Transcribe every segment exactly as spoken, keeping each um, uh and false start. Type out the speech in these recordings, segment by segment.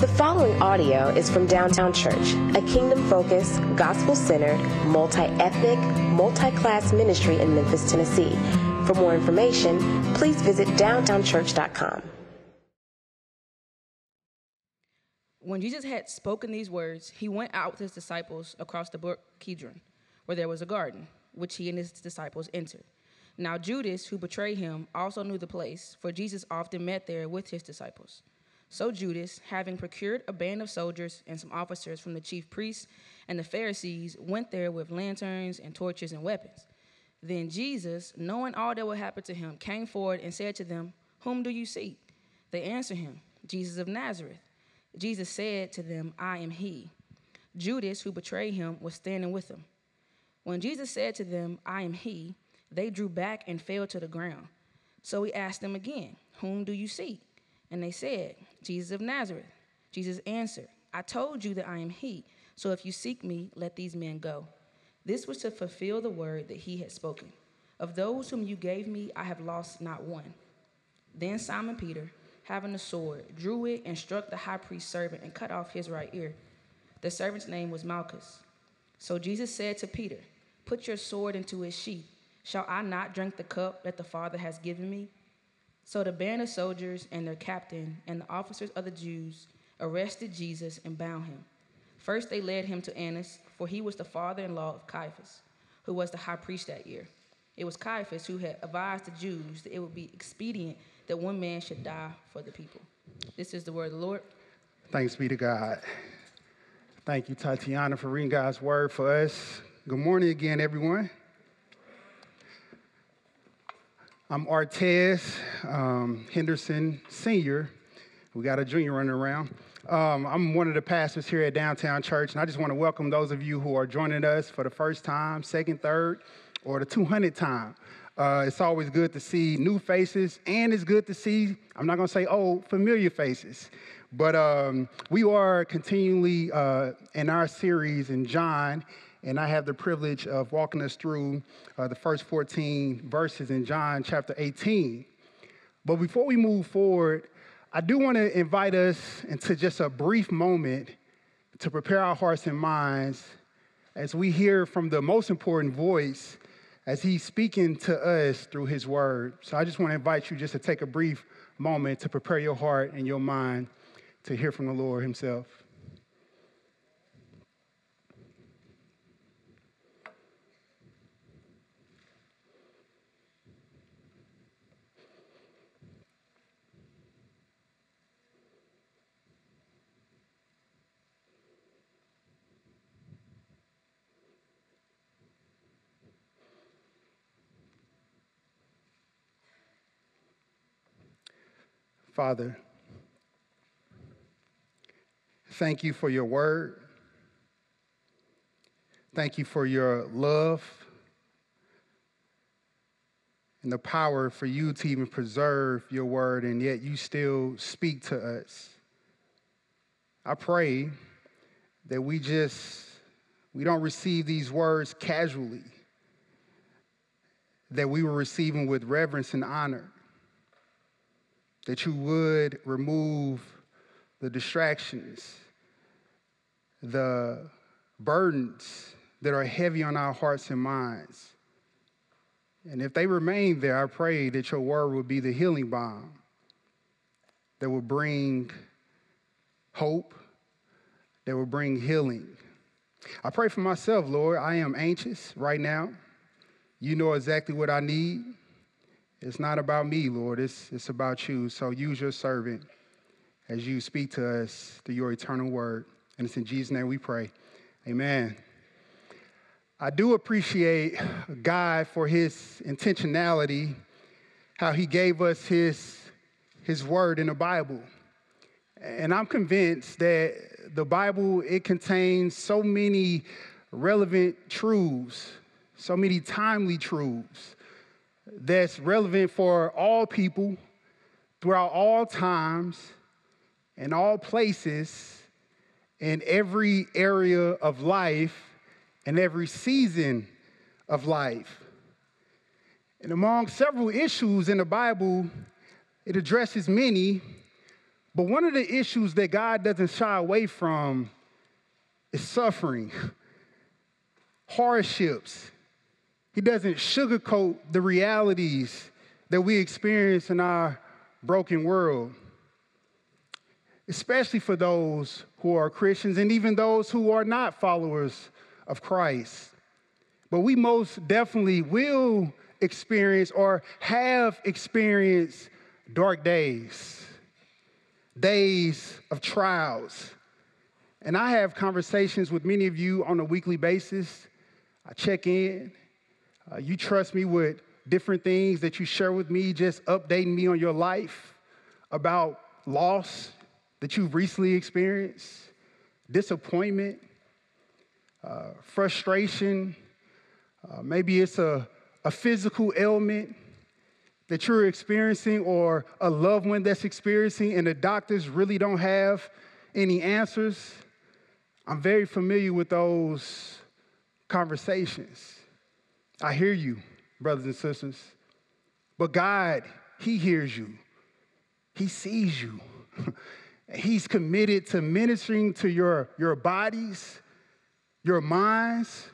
The following audio is from Downtown Church, a kingdom-focused, gospel-centered, multi-ethnic, multi-class ministry in Memphis, Tennessee. For more information, please visit downtown church dot com. When Jesus had spoken these words, he went out with his disciples across the brook Kidron, where there was a garden, which he and his disciples entered. Now Judas, who betrayed him, also knew the place, for Jesus often met there with his disciples. So Judas, having procured a band of soldiers and some officers from the chief priests and the Pharisees, went there with lanterns and torches and weapons. Then Jesus, knowing all that would happen to him, came forward and said to them, "Whom do you seek?" They answered him, "Jesus of Nazareth." Jesus said to them, "I am he." Judas, who betrayed him, was standing with them. When Jesus said to them, "I am he," they drew back and fell to the ground. So he asked them again, "Whom do you seek?" And they said, "Jesus of Nazareth." Jesus answered, "I told you that I am he. So if you seek me, let these men go." This was to fulfill the word that he had spoken. "Of those whom you gave me, I have lost not one." Then Simon Peter, having a sword, drew it and struck the high priest's servant and cut off his right ear. The servant's name was Malchus. So Jesus said to Peter, "Put your sword into its sheath. Shall I not drink the cup that the Father has given me?" So the band of soldiers and their captain and the officers of the Jews arrested Jesus and bound him. First they led him to Annas, for he was the father-in-law of Caiaphas, who was the high priest that year. It was Caiaphas who had advised the Jews that it would be expedient that one man should die for the people. This is the word of the Lord. Thanks be to God. Thank you, Tatiana, for reading God's word for us. Good morning again, everyone. I'm Artez um, Henderson Senior We got a junior running around. Um, I'm one of the pastors here at Downtown Church, and I just want to welcome those of you who are joining us for the first time, second, third, or the two hundredth time. Uh, it's always good to see new faces, and it's good to see, I'm not going to say old, familiar faces. But um, we are continually uh, in our series in John, and I have the privilege of walking us through uh, the first fourteen verses in John chapter eighteen. But before we move forward, I do want to invite us into just a brief moment to prepare our hearts and minds as we hear from the most important voice as he's speaking to us through his word. So I just want to invite you just to take a brief moment to prepare your heart and your mind to hear from the Lord himself. Father, thank you for your word. Thank you for your love and the power for you to even preserve your word, and yet you still speak to us. I pray that we just, we don't receive these words casually, that we will receive them with reverence and honor, that you would remove the distractions, the burdens that are heavy on our hearts and minds. And if they remain there, I pray that your word will be the healing balm that will bring hope, that will bring healing. I pray for myself, Lord. I am anxious right now. You know exactly what I need. It's not about me, Lord. It's, it's about you. So use your servant as you speak to us through your eternal word. And it's in Jesus' name we pray. Amen. I do appreciate God for his intentionality, how he gave us his, his word in the Bible. And I'm convinced that the Bible, it contains so many relevant truths, so many timely truths, that's relevant for all people throughout all times and all places in every area of life and every season of life. And among several issues in the Bible, it addresses many, But one of the issues that God doesn't shy away from is suffering, hardships. He doesn't sugarcoat the realities that we experience in our broken world, especially for those who are Christians and even those who are not followers of Christ. But we most definitely will experience or have experienced dark days, days of trials. And I have conversations with many of you on a weekly basis. I check in. Uh, you trust me with different things that you share with me, just updating me on your life about loss that you've recently experienced, disappointment, uh, frustration. Uh, maybe it's a, a physical ailment that you're experiencing or a loved one that's experiencing, and the doctors really don't have any answers. I'm very familiar with those conversations. I hear you, brothers and sisters. But God, he hears you. He sees you. He's committed to ministering to your, your bodies, your minds,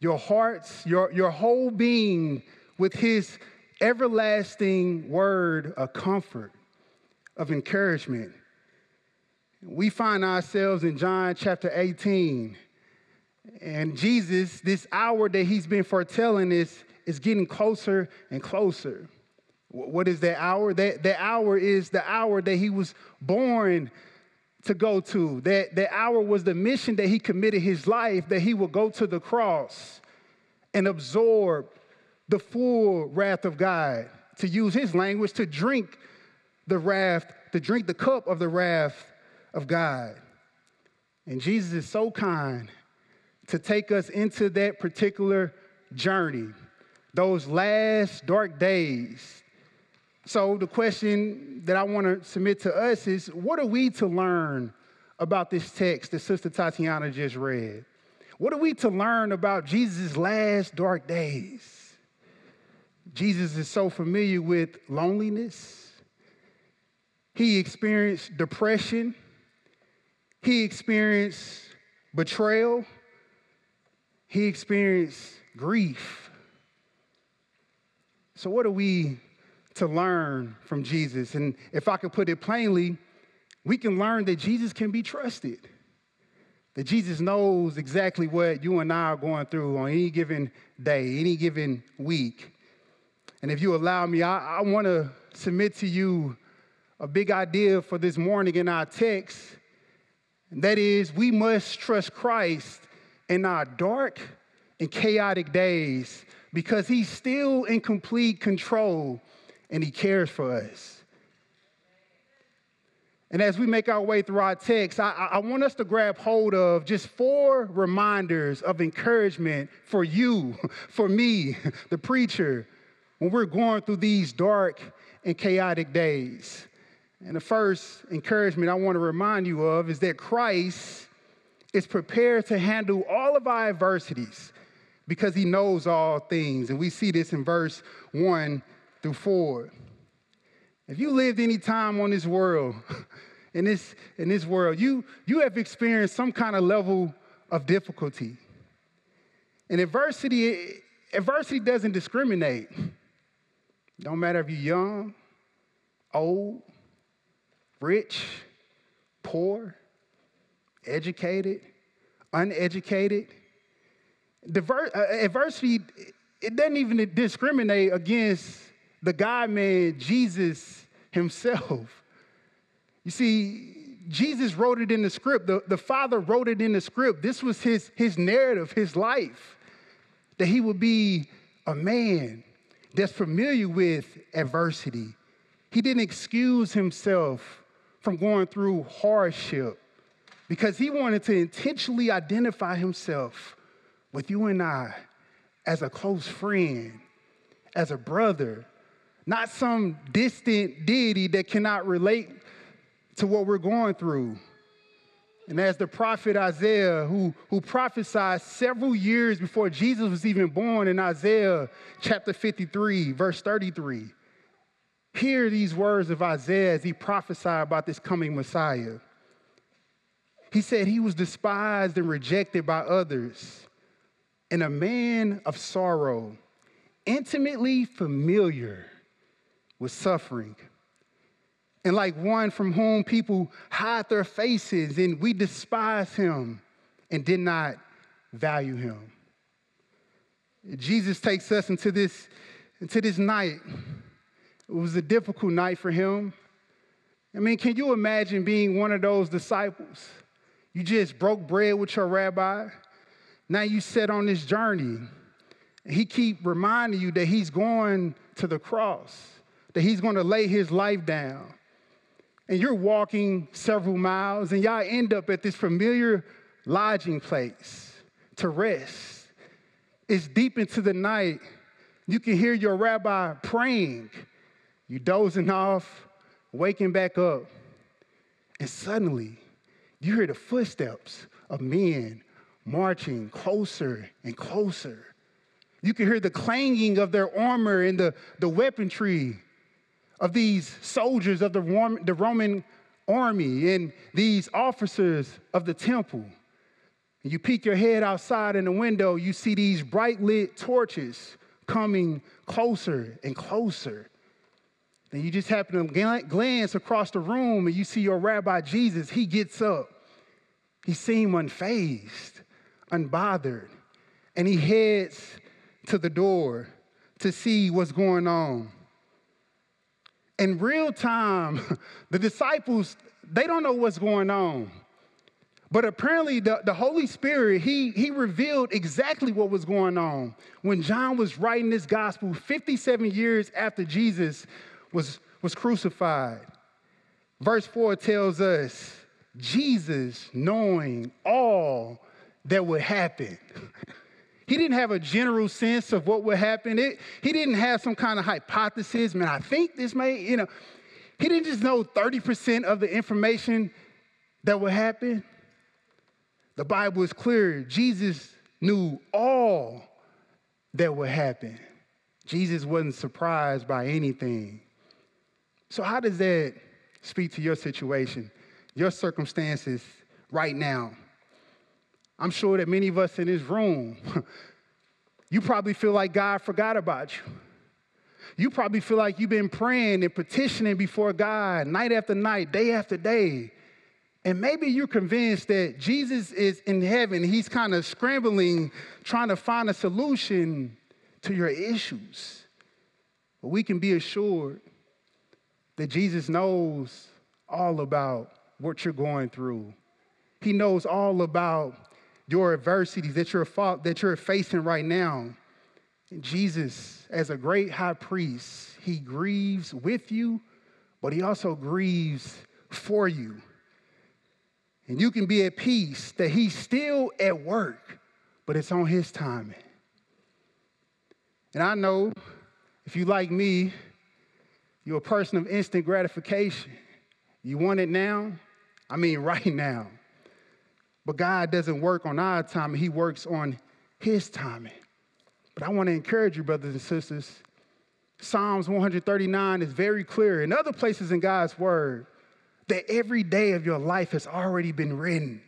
your hearts, your, your whole being with his everlasting word of comfort, of encouragement. We find ourselves in John chapter eighteen. And Jesus, this hour that he's been foretelling is, is getting closer and closer. What is that hour? That, that hour is the hour that he was born to go to. That, that hour was the mission that he committed his life, that he would go to the cross and absorb the full wrath of God, to use his language, to drink the wrath, to drink the cup of the wrath of God. And Jesus is so kind to take us into that particular journey, those last dark days. So the question that I want to submit to us is, what are we to learn about this text that Sister Tatiana just read? What are we to learn about Jesus' last dark days? Jesus is so familiar with loneliness. He experienced depression. He experienced betrayal. He experienced grief. So what are we to learn from Jesus? And if I could put it plainly, we can learn that Jesus can be trusted, that Jesus knows exactly what you and I are going through on any given day, any given week. And if you allow me, I, I want to submit to you a big idea for this morning in our text, and that is, we must trust Christ in our dark and chaotic days, because he's still in complete control and he cares for us. And as we make our way through our text, I, I want us to grab hold of just four reminders of encouragement for you, for me, the preacher, when we're going through these dark and chaotic days. And the first encouragement I want to remind you of is that Christ is prepared to handle all of our adversities because he knows all things. And we see this in verse one through four. If you lived any time on this world, in this, in this world, you, you have experienced some kind of level of difficulty. And adversity, adversity doesn't discriminate. Don't matter if you're young, old, rich, poor, educated, uneducated. Diver- uh, adversity, it doesn't even discriminate against the God-man, Jesus himself. You see, Jesus wrote it in the script. The, the Father wrote it in the script. This was his, his narrative, his life, that he would be a man that's familiar with adversity. He didn't excuse himself from going through hardship, because he wanted to intentionally identify himself with you and I as a close friend, as a brother, not some distant deity that cannot relate to what we're going through. And as the prophet Isaiah, who, who prophesied several years before Jesus was even born in Isaiah chapter fifty-three, verse thirty-three, hear these words of Isaiah as he prophesied about this coming Messiah. He said he was despised and rejected by others, and a man of sorrow, intimately familiar with suffering. And like one from whom people hide their faces, and we despise him and did not value him. Jesus takes us into this, into this night. It was a difficult night for him. I mean, can you imagine being one of those disciples? You just broke bread with your rabbi. Now you set on this journey. He keep reminding you that he's going to the cross, that he's going to lay his life down. And you're walking several miles, and y'all end up at this familiar lodging place to rest. It's deep into the night. You can hear your rabbi praying. You dozing off, waking back up. And suddenly, you hear the footsteps of men marching closer and closer. You can hear the clanging of their armor and the, the weaponry of these soldiers of the Roman, the Roman army and these officers of the temple. And you peek your head outside in the window, you see these bright lit torches coming closer and closer. Then you just happen to glance across the room and you see your rabbi Jesus. He gets up. He seemed unfazed, unbothered, and he heads to the door to see what's going on. In real time, the disciples, they don't know what's going on. But apparently the, the Holy Spirit, he, he revealed exactly what was going on. When John was writing this gospel fifty-seven years after Jesus was, was crucified, verse four tells us, Jesus knowing all that would happen. He didn't have a general sense of what would happen. It, he didn't have some kind of hypothesis. Man, I think this may, you know. He didn't just know thirty percent of the information that would happen. The Bible is clear. Jesus knew all that would happen. Jesus wasn't surprised by anything. So how does that speak to your situation, your circumstances right now? I'm sure that many of us in this room, you probably feel like God forgot about you. You probably feel like you've been praying and petitioning before God night after night, day after day. And maybe you're convinced that Jesus is in heaven. He's kind of scrambling, trying to find a solution to your issues. But we can be assured that Jesus knows all about what you're going through. He knows all about your adversities that you're, that you're facing right now. And Jesus, as a great high priest, he grieves with you, but he also grieves for you. And you can be at peace that he's still at work, but it's on his timing. And I know if you like me, you're a person of instant gratification. You want it now? I mean right now. But God doesn't work on our timing. He works on his timing. But I want to encourage you, brothers and sisters. Psalms one thirty-nine is very clear in other places in God's word that every day of your life has already been written.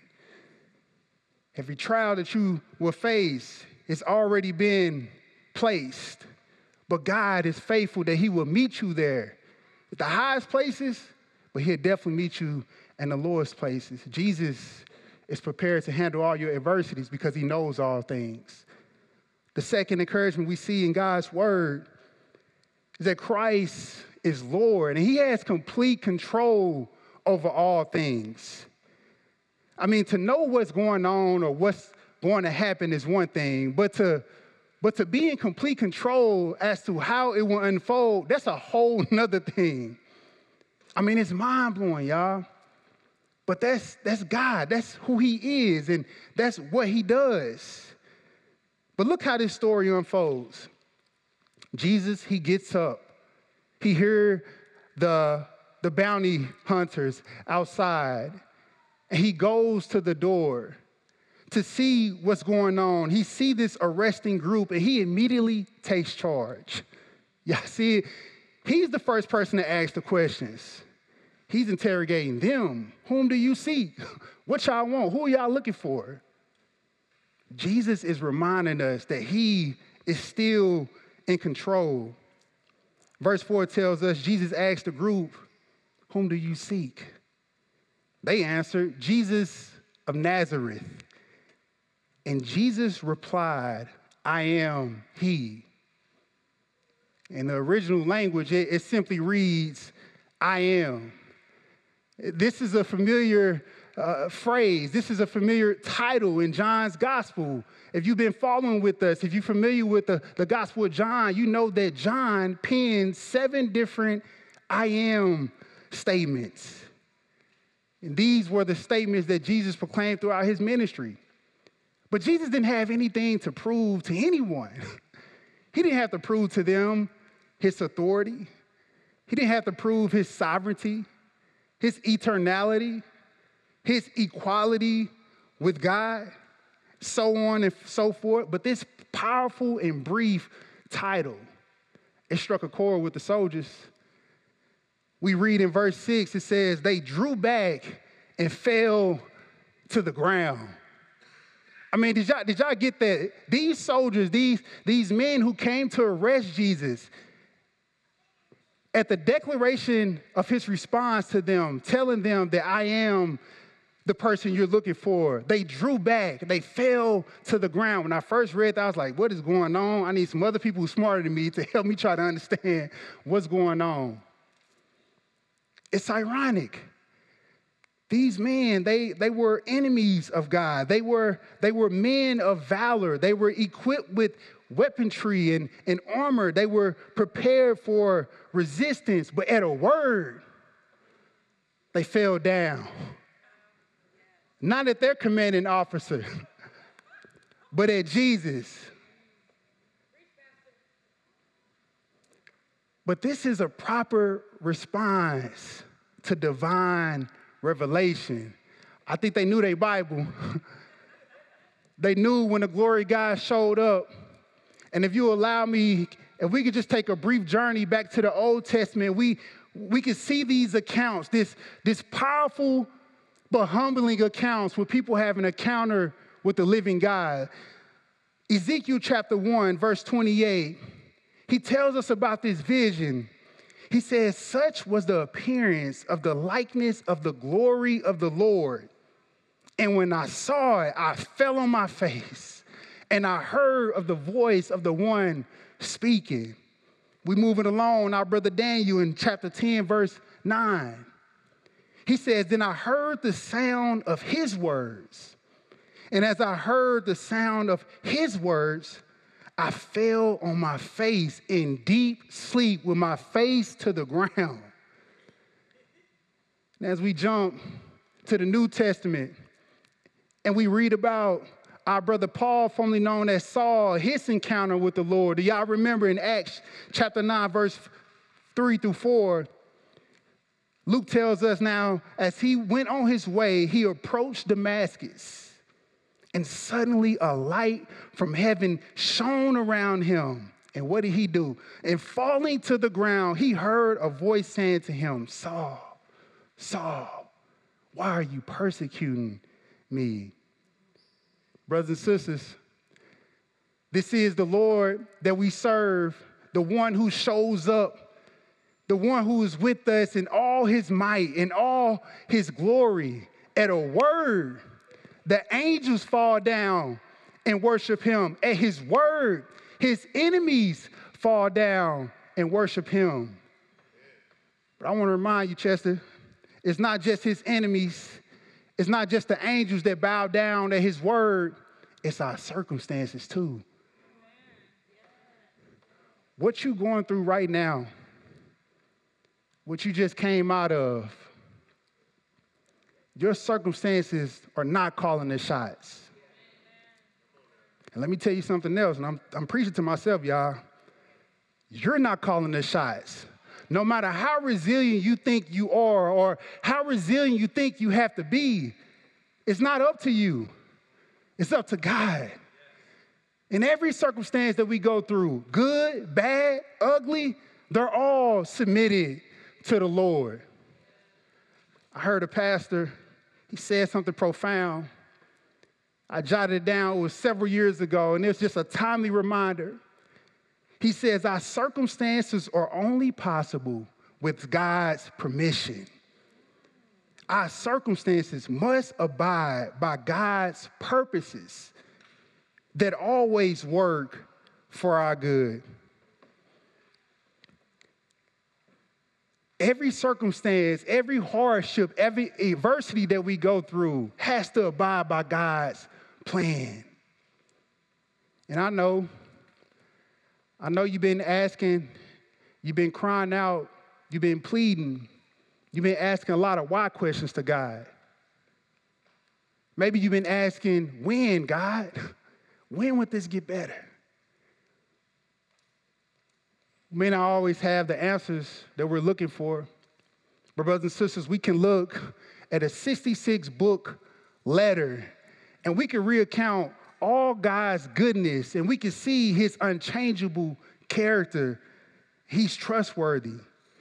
Every trial that you will face has already been placed. But God is faithful that he will meet you there at the highest places, but he'll definitely meet you in the lowest places. Jesus is prepared to handle all your adversities because he knows all things. The second encouragement we see in God's word is that Christ is Lord, and he has complete control over all things. I mean, to know what's going on or what's going to happen is one thing, but to, but to be in complete control as to how it will unfold, that's a whole nother thing. I mean, it's mind-blowing, y'all. But that's, that's God. That's who he is, and that's what he does. But look how this story unfolds. Jesus, he gets up. He hears the, the bounty hunters outside, and he goes to the door to see what's going on. He sees this arresting group, and he immediately takes charge. Y'all see it? He's the first person to ask the questions. He's interrogating them. Whom do you seek? What y'all want? Who are y'all looking for? Jesus is reminding us that he is still in control. Verse four tells us, Jesus asked the group, whom do you seek? They answered, Jesus of Nazareth. And Jesus replied, I am he. In the original language, it, it simply reads, I am. This is a familiar uh, phrase. This is a familiar title in John's gospel. If you've been following with us, if you're familiar with the, the gospel of John, you know that John penned seven different I am statements. And these were the statements that Jesus proclaimed throughout his ministry. But Jesus didn't have anything to prove to anyone. He didn't have to prove to them his authority. He didn't have to prove his sovereignty, his eternality, his equality with God, so on and so forth. But this powerful and brief title, it struck a chord with the soldiers. We read in verse six, it says, they drew back and fell to the ground. I mean, did y'all, did y'all get that? These soldiers, these, these men who came to arrest Jesus, at the declaration of his response to them, telling them that I am the person you're looking for, they drew back. They fell to the ground. When I first read that, I was like, what is going on? I need some other people who are smarter than me to help me try to understand what's going on. It's ironic. These men, they, they were enemies of God. They were, they were men of valor. They were equipped with weaponry and, and armor. They were prepared for resistance. But at a word, they fell down. Not at their commanding officer, but at Jesus. But this is a proper response to divine revelation. I think they knew their Bible. They knew when the glory of God showed up. And if you allow me, if we could just take a brief journey back to the Old Testament, we we could see these accounts, this, this powerful but humbling accounts where people have an encounter with the living God. Ezekiel chapter one, verse twenty-eight, he tells us about this vision. He says, such was the appearance of the likeness of the glory of the Lord. And when I saw it, I fell on my face, and I heard of the voice of the one speaking. We moving along, our brother Daniel in chapter ten, verse nine. He says, then I heard the sound of his words. And as I heard the sound of his words, I fell on my face in deep sleep with my face to the ground. And as we jump to the New Testament and we read about our brother Paul, formerly known as Saul, his encounter with the Lord. Do y'all remember in Acts chapter nine, verse three through four, Luke tells us now, as he went on his way, he approached Damascus. And suddenly a light from heaven shone around him. And what did he do? And falling to the ground, he heard a voice saying to him, Saul, Saul, why are you persecuting me? Brothers and sisters, this is the Lord that we serve, the one who shows up, the one who is with us in all his might, in all his glory, at a word. The angels fall down and worship him. At his word, his enemies fall down and worship him. But I want to remind you, Chester, it's not just his enemies. It's not just the angels that bow down at his word. It's our circumstances too. What you going through right now, what you just came out of, your circumstances are not calling the shots. And let me tell you something else, and I'm, I'm preaching to myself, y'all. You're not calling the shots. No matter how resilient you think you are or how resilient you think you have to be, it's not up to you. It's up to God. In every circumstance that we go through, good, bad, ugly, They're all submitted to the Lord. I heard a pastor, he said something profound. I jotted it down, it was several years ago, and it's just a timely reminder. He says, our circumstances are only possible with God's permission. Our circumstances must abide by God's purposes that always work for our good. Every circumstance, every hardship, every adversity that we go through has to abide by God's plan. And I know, I know you've been asking, you've been crying out, you've been pleading, you've been asking a lot of why questions to God. Maybe you've been asking, when, God? When would this get better? We may not always have the answers that we're looking for, but brothers and sisters, we can look at a sixty-six book letter, and we can reaccount all God's goodness, and we can see his unchangeable character. He's trustworthy.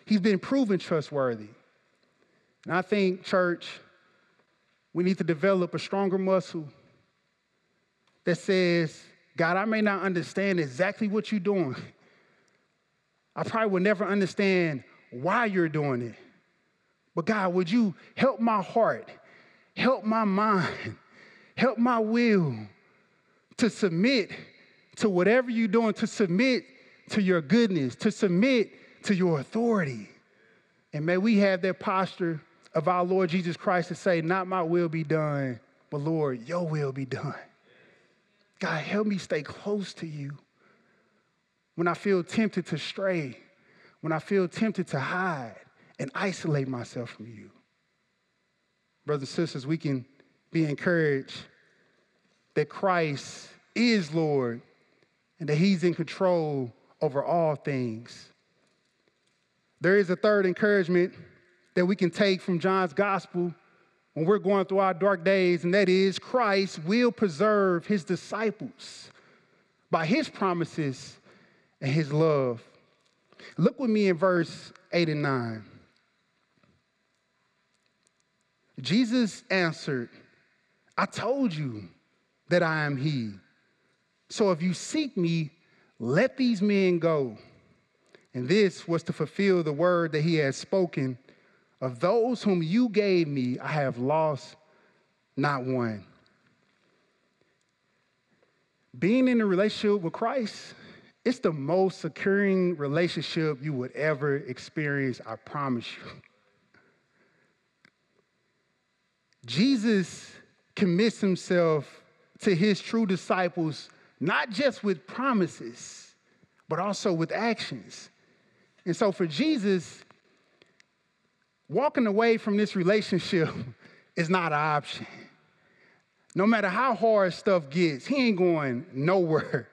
He's been proven trustworthy. And I think, church, we need to develop a stronger muscle that says, God, I may not understand exactly what you're doing. I probably will never understand why you're doing it. But God, would you help my heart, help my mind, help my will to submit to whatever you're doing, to submit to your goodness, to submit to your authority. And may we have that posture of our Lord Jesus Christ to say, not my will be done, but Lord, your will be done. God, help me stay close to you. When I feel tempted to stray, when I feel tempted to hide and isolate myself from you. Brothers and sisters, we can be encouraged that Christ is Lord and that he's in control over all things. There is a third encouragement that we can take from John's gospel when we're going through our dark days, and that is Christ will preserve his disciples by his promises and his love. Look with me in verse eight and nine. Jesus answered, I told you that I am he. So if you seek me, let these men go. And this was to fulfill the word that he had spoken. Of those whom you gave me, I have lost not one. Being in a relationship with Christ, it's the most securing relationship you would ever experience, I promise you. Jesus commits himself to his true disciples, not just with promises, but also with actions. And so for Jesus, walking away from this relationship is not an option. No matter how hard stuff gets, he ain't going nowhere.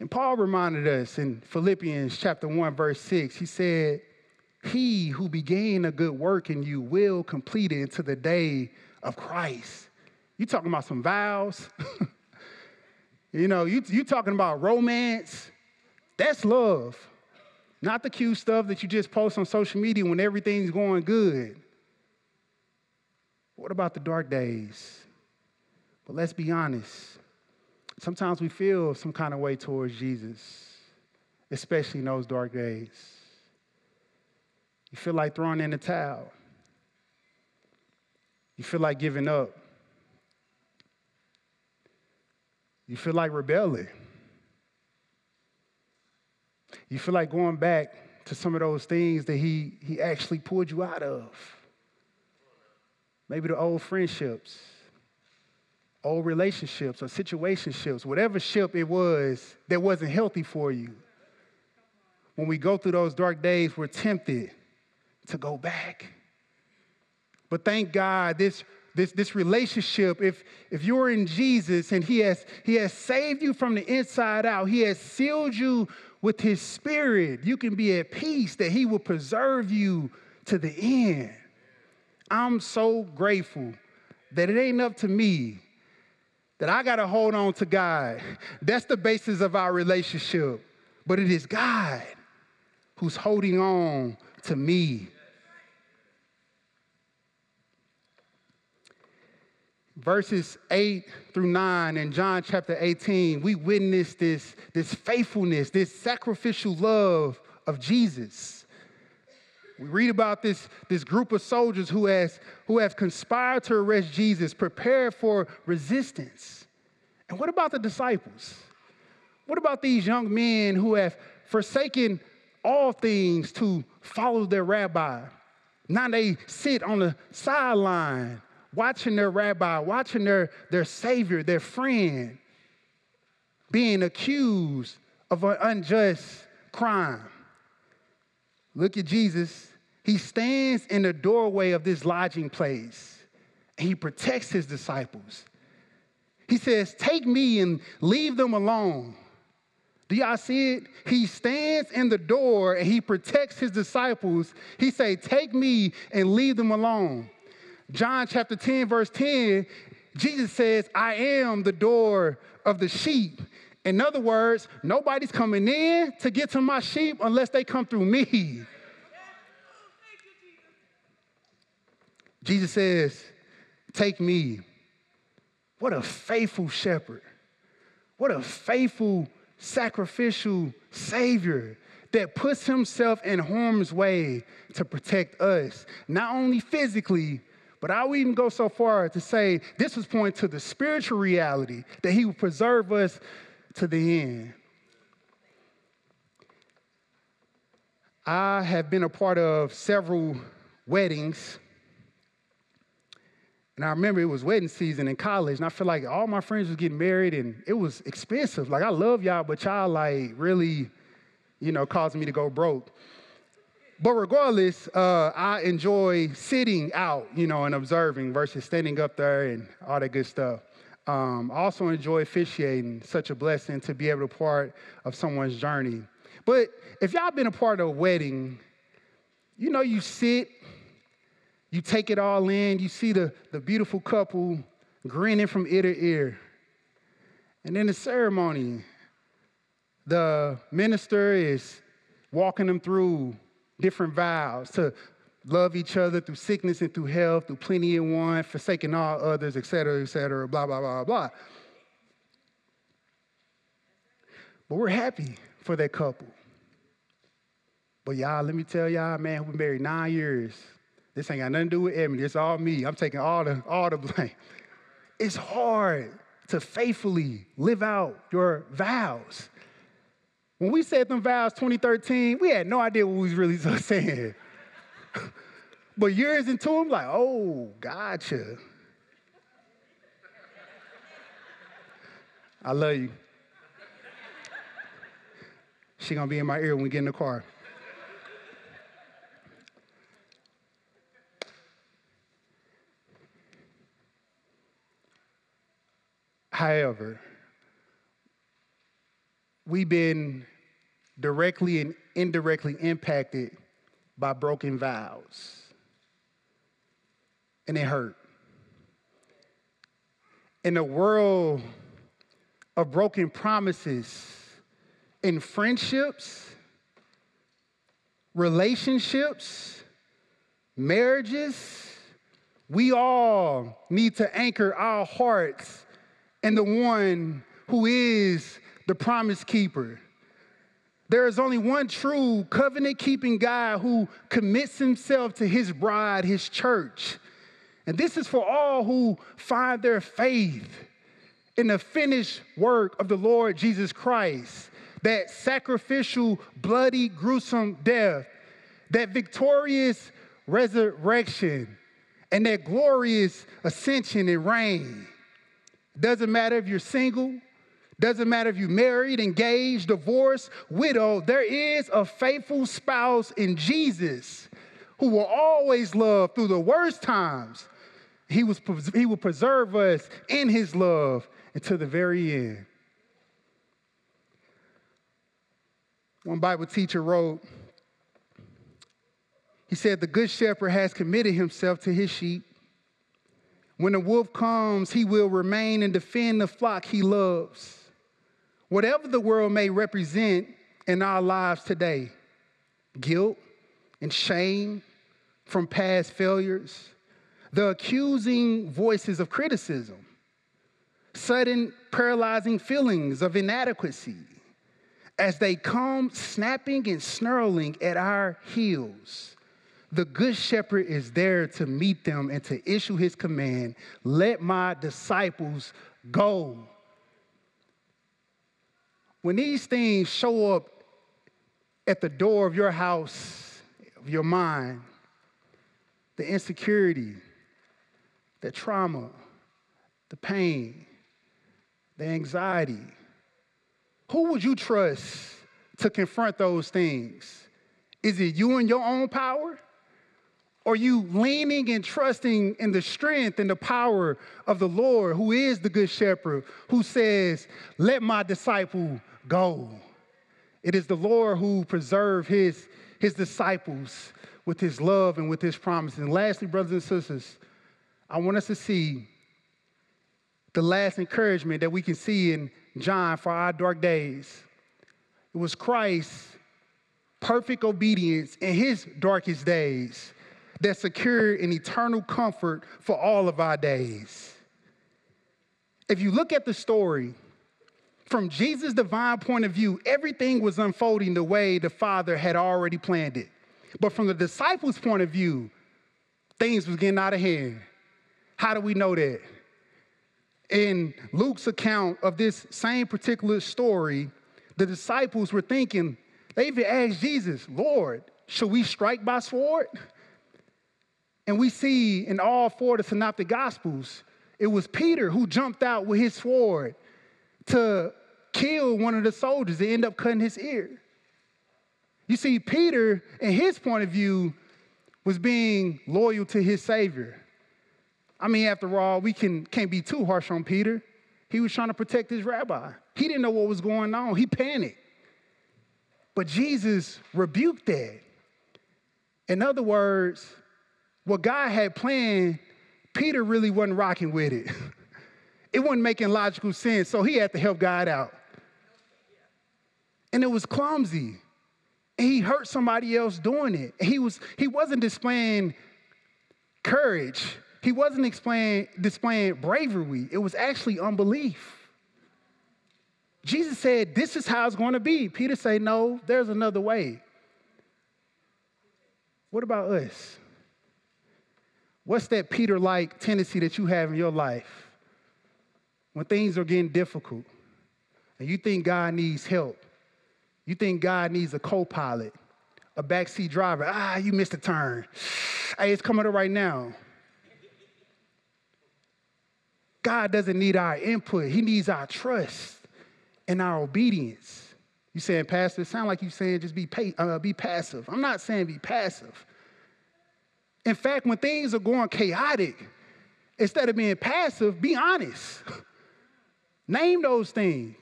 And Paul reminded us in Philippians chapter one, verse six, he said, he who began a good work in you will complete it until the day of Christ. You talking about some vows? You know, you, you talking about romance? That's love. Not the cute stuff that you just post on social media when everything's going good. What about the dark days? But let's be honest. Sometimes we feel some kind of way towards Jesus, especially in those dark days. You feel like throwing in the towel. You feel like giving up. You feel like rebelling. You feel like going back to some of those things that he, he actually pulled you out of. Maybe the old friendships. Old relationships or situationships, whatever ship it was that wasn't healthy for you. When we go through those dark days, we're tempted to go back. But thank God, this, this, this relationship, if, if you're in Jesus and he has, he has saved you from the inside out, he has sealed you with his spirit, you can be at peace that he will preserve you to the end. I'm so grateful that it ain't up to me. That I got to hold on to God. That's the basis of our relationship. But it is God who's holding on to me. Verses eight through nine in John chapter eighteen, we witness this, this faithfulness, this sacrificial love of Jesus. We read about this, this group of soldiers who has, who have conspired to arrest Jesus, prepared for resistance. And what about the disciples? What about these young men who have forsaken all things to follow their rabbi? Now they sit on the sideline, watching their rabbi, watching their, their savior, their friend, being accused of an unjust crime. Look at Jesus. He stands in the doorway of this lodging place, and he protects his disciples. He says, "Take me and leave them alone." Do y'all see it? He stands in the door, and he protects his disciples. He say, "Take me and leave them alone." John chapter ten, verse ten, Jesus says, "I am the door of the sheep." In other words, nobody's coming in to get to my sheep unless they come through me. Jesus says, "Take me." What a faithful shepherd. What a faithful, sacrificial Savior that puts himself in harm's way to protect us, not only physically, but I would even go so far to say this was pointing to the spiritual reality that he would preserve us to the end. I have been a part of several weddings, and I remember it was wedding season in college, and I feel like all my friends was getting married, and it was expensive. Like, I love y'all, but y'all, like, really, you know, caused me to go broke. But regardless, uh, I enjoy sitting out, you know, and observing versus standing up there and all that good stuff. Um, I also enjoy officiating, such a blessing to be able to be part of someone's journey. But if y'all been a part of a wedding, you know, you sit, you take it all in, you see the, the beautiful couple grinning from ear to ear. And then the ceremony, the minister is walking them through different vows to love each other through sickness and through health, through plenty and want, forsaking all others, et cetera, et cetera, blah, blah, blah, blah. But we're happy for that couple. But y'all, let me tell y'all, man, we've been married nine years. This ain't got nothing to do with Emily. It's all me. I'm taking all the, all the blame. It's hard to faithfully live out your vows. When we said them vows twenty thirteen, we had no idea what we was really saying. But years into them, like, oh, gotcha. I love you. She gonna be in my ear when we get in the car. However, we've been directly and indirectly impacted by broken vows. And it hurt. In a world of broken promises, in friendships, relationships, marriages, we all need to anchor our hearts in the one who is the promise keeper. There is only one true covenant-keeping God who commits himself to his bride, his church. And this is for all who find their faith in the finished work of the Lord Jesus Christ, that sacrificial, bloody, gruesome death, that victorious resurrection, and that glorious ascension and reign. Doesn't matter if you're single. Doesn't matter if you're married, engaged, divorced, widowed. There is a faithful spouse in Jesus who will always love through the worst times. He, was, he will preserve us in his love until the very end. One Bible teacher wrote, he said, "The good shepherd has committed himself to his sheep. When the wolf comes, he will remain and defend the flock he loves." Whatever the world may represent in our lives today, guilt and shame from past failures, the accusing voices of criticism, sudden paralyzing feelings of inadequacy as they come snapping and snarling at our heels. The good shepherd is there to meet them and to issue his command, let my disciples go. When these things show up at the door of your house, of your mind, the insecurity, the trauma, the pain, the anxiety, who would you trust to confront those things? Is it you in your own power? Are you leaning and trusting in the strength and the power of the Lord, who is the good shepherd, who says, let my disciple go? It is the Lord who preserves his, his disciples with his love and with his promise. And lastly, brothers and sisters, I want us to see the last encouragement that we can see in John for our dark days. It was Christ's perfect obedience in his darkest days that secured an eternal comfort for all of our days. If you look at the story from Jesus' divine point of view, everything was unfolding the way the Father had already planned it. But from the disciples' point of view, things was getting out of hand. How do we know that? In Luke's account of this same particular story, the disciples were thinking, they even asked Jesus, Lord, should we strike by sword? And we see in all four of the synoptic gospels, it was Peter who jumped out with his sword to kill one of the soldiers and end up cutting his ear. You see, Peter, in his point of view, was being loyal to his Savior. I mean, after all, we can, can't be too harsh on Peter. He was trying to protect his rabbi. He didn't know what was going on. He panicked. But Jesus rebuked that. In other words, what God had planned, Peter really wasn't rocking with it. It wasn't making logical sense, so he had to help God out. And it was clumsy. And he hurt somebody else doing it. He, was, he wasn't displaying courage. He wasn't displaying, displaying bravery. It was actually unbelief. Jesus said, this is how it's going to be. Peter said, no, there's another way. What about us? What's that Peter-like tendency that you have in your life when things are getting difficult and you think God needs help? You think God needs a co-pilot, a backseat driver. Ah, you missed a turn. Hey, it's coming up right now. God doesn't need our input. He needs our trust and our obedience. You saying, Pastor, it sounds like you saying just be, pa- uh, be passive. I'm not saying be passive. In fact, when things are going chaotic, instead of being passive, be honest. Name those things.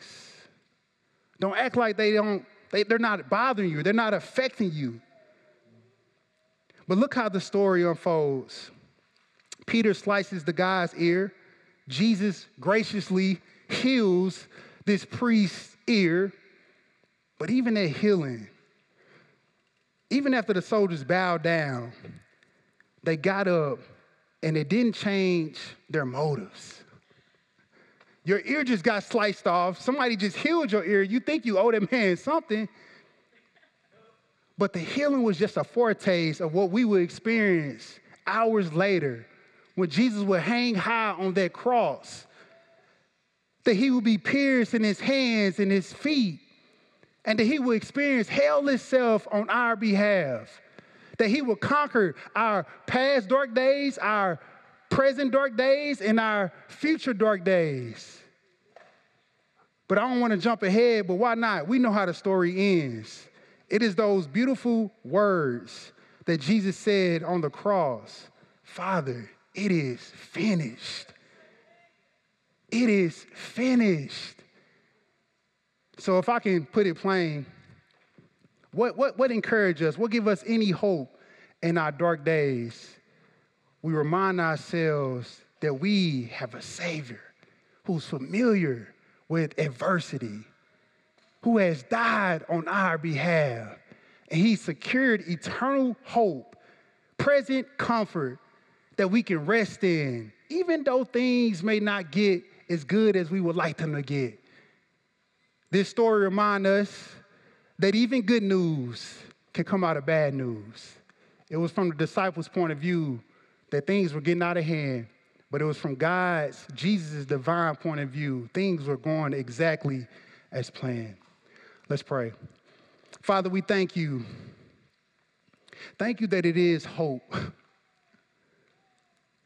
Don't act like they don't, they, they're not bothering you. They're not affecting you. But look how the story unfolds. Peter slices the guy's ear. Jesus graciously heals this priest's ear. But even that healing, even after the soldiers bowed down, they got up, and it didn't change their motives. Your ear just got sliced off. Somebody just healed your ear. You think you owe that man something. But the healing was just a foretaste of what we would experience hours later when Jesus would hang high on that cross, that he would be pierced in his hands and his feet, and that he would experience hell itself on our behalf, that he will conquer our past dark days, our present dark days, and our future dark days. But I don't want to jump ahead, but why not? We know how the story ends. It is those beautiful words that Jesus said on the cross, Father, it is finished. It is finished. So if I can put it plain, What, what, what encourage us? What give us any hope in our dark days? We remind ourselves that we have a Savior who's familiar with adversity, who has died on our behalf, He secured eternal hope, present comfort that we can rest in, even though things may not get as good as we would like them to get. This story reminds us that even good news can come out of bad news. It was from the disciples' point of view that things were getting out of hand, but it was from God's, Jesus' divine point of view. Things were going exactly as planned. Let's pray. Father, we thank you. Thank you that it is hope.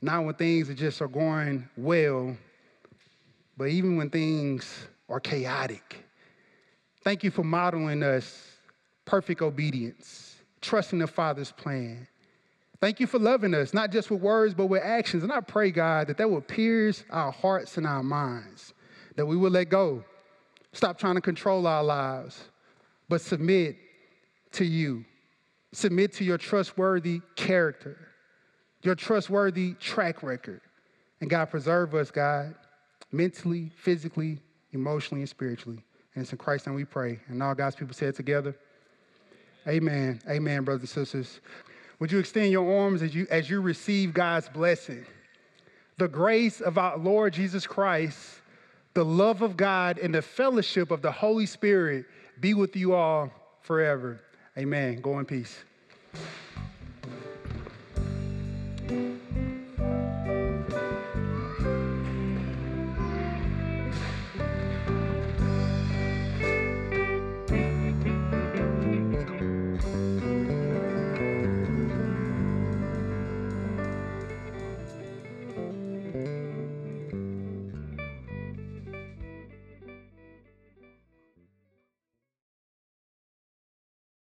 Not when things are just are going well, but even when things are chaotic. Thank you for modeling us perfect obedience, trusting the Father's plan. Thank you for loving us, not just with words, but with actions. And I pray, God, that that will pierce our hearts and our minds, that we will let go, stop trying to control our lives, but submit to you. Submit to your trustworthy character, your trustworthy track record. And God, preserve us, God, mentally, physically, emotionally, and spiritually. And it's in Christ's name we pray. And all God's people said together, amen. Amen, amen, brothers and sisters. Would you extend your arms as you, as you receive God's blessing? The grace of our Lord Jesus Christ, the love of God, and the fellowship of the Holy Spirit be with you all forever. Amen. Go in peace.